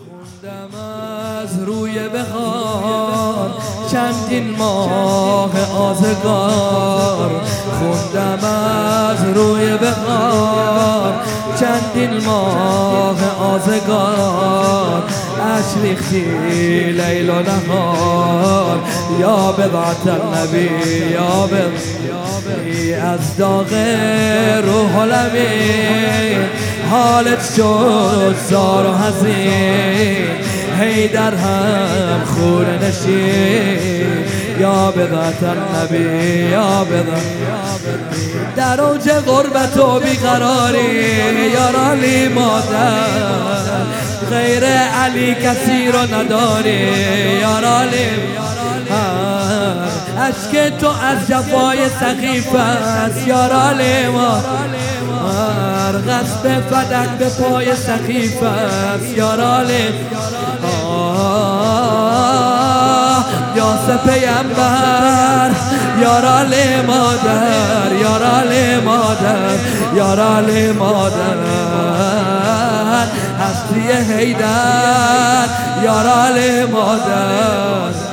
موندم از روی بخار چندین ماه آزگار، موندم از روی بخار چندین ماه آزگار، اش ریختی لیل و نهار یا بضعة النبی یا بضعی، از داغ روح الامین حالت شد زار و حزین، هی در هم خونه نشین یا بضعة النبی یا بضعی، در اوج غربت و بیقراری یارالی مادر، غیر علی کسی رو نداری یارالی مادر، عشق تو از جفای سقیف است یارالی مادر، غصب فدک به پای سقیف است یارالی یاسه پیمبر، یارال مادر یارال مادر یارال مادر، هستی حیدر یارال مادر.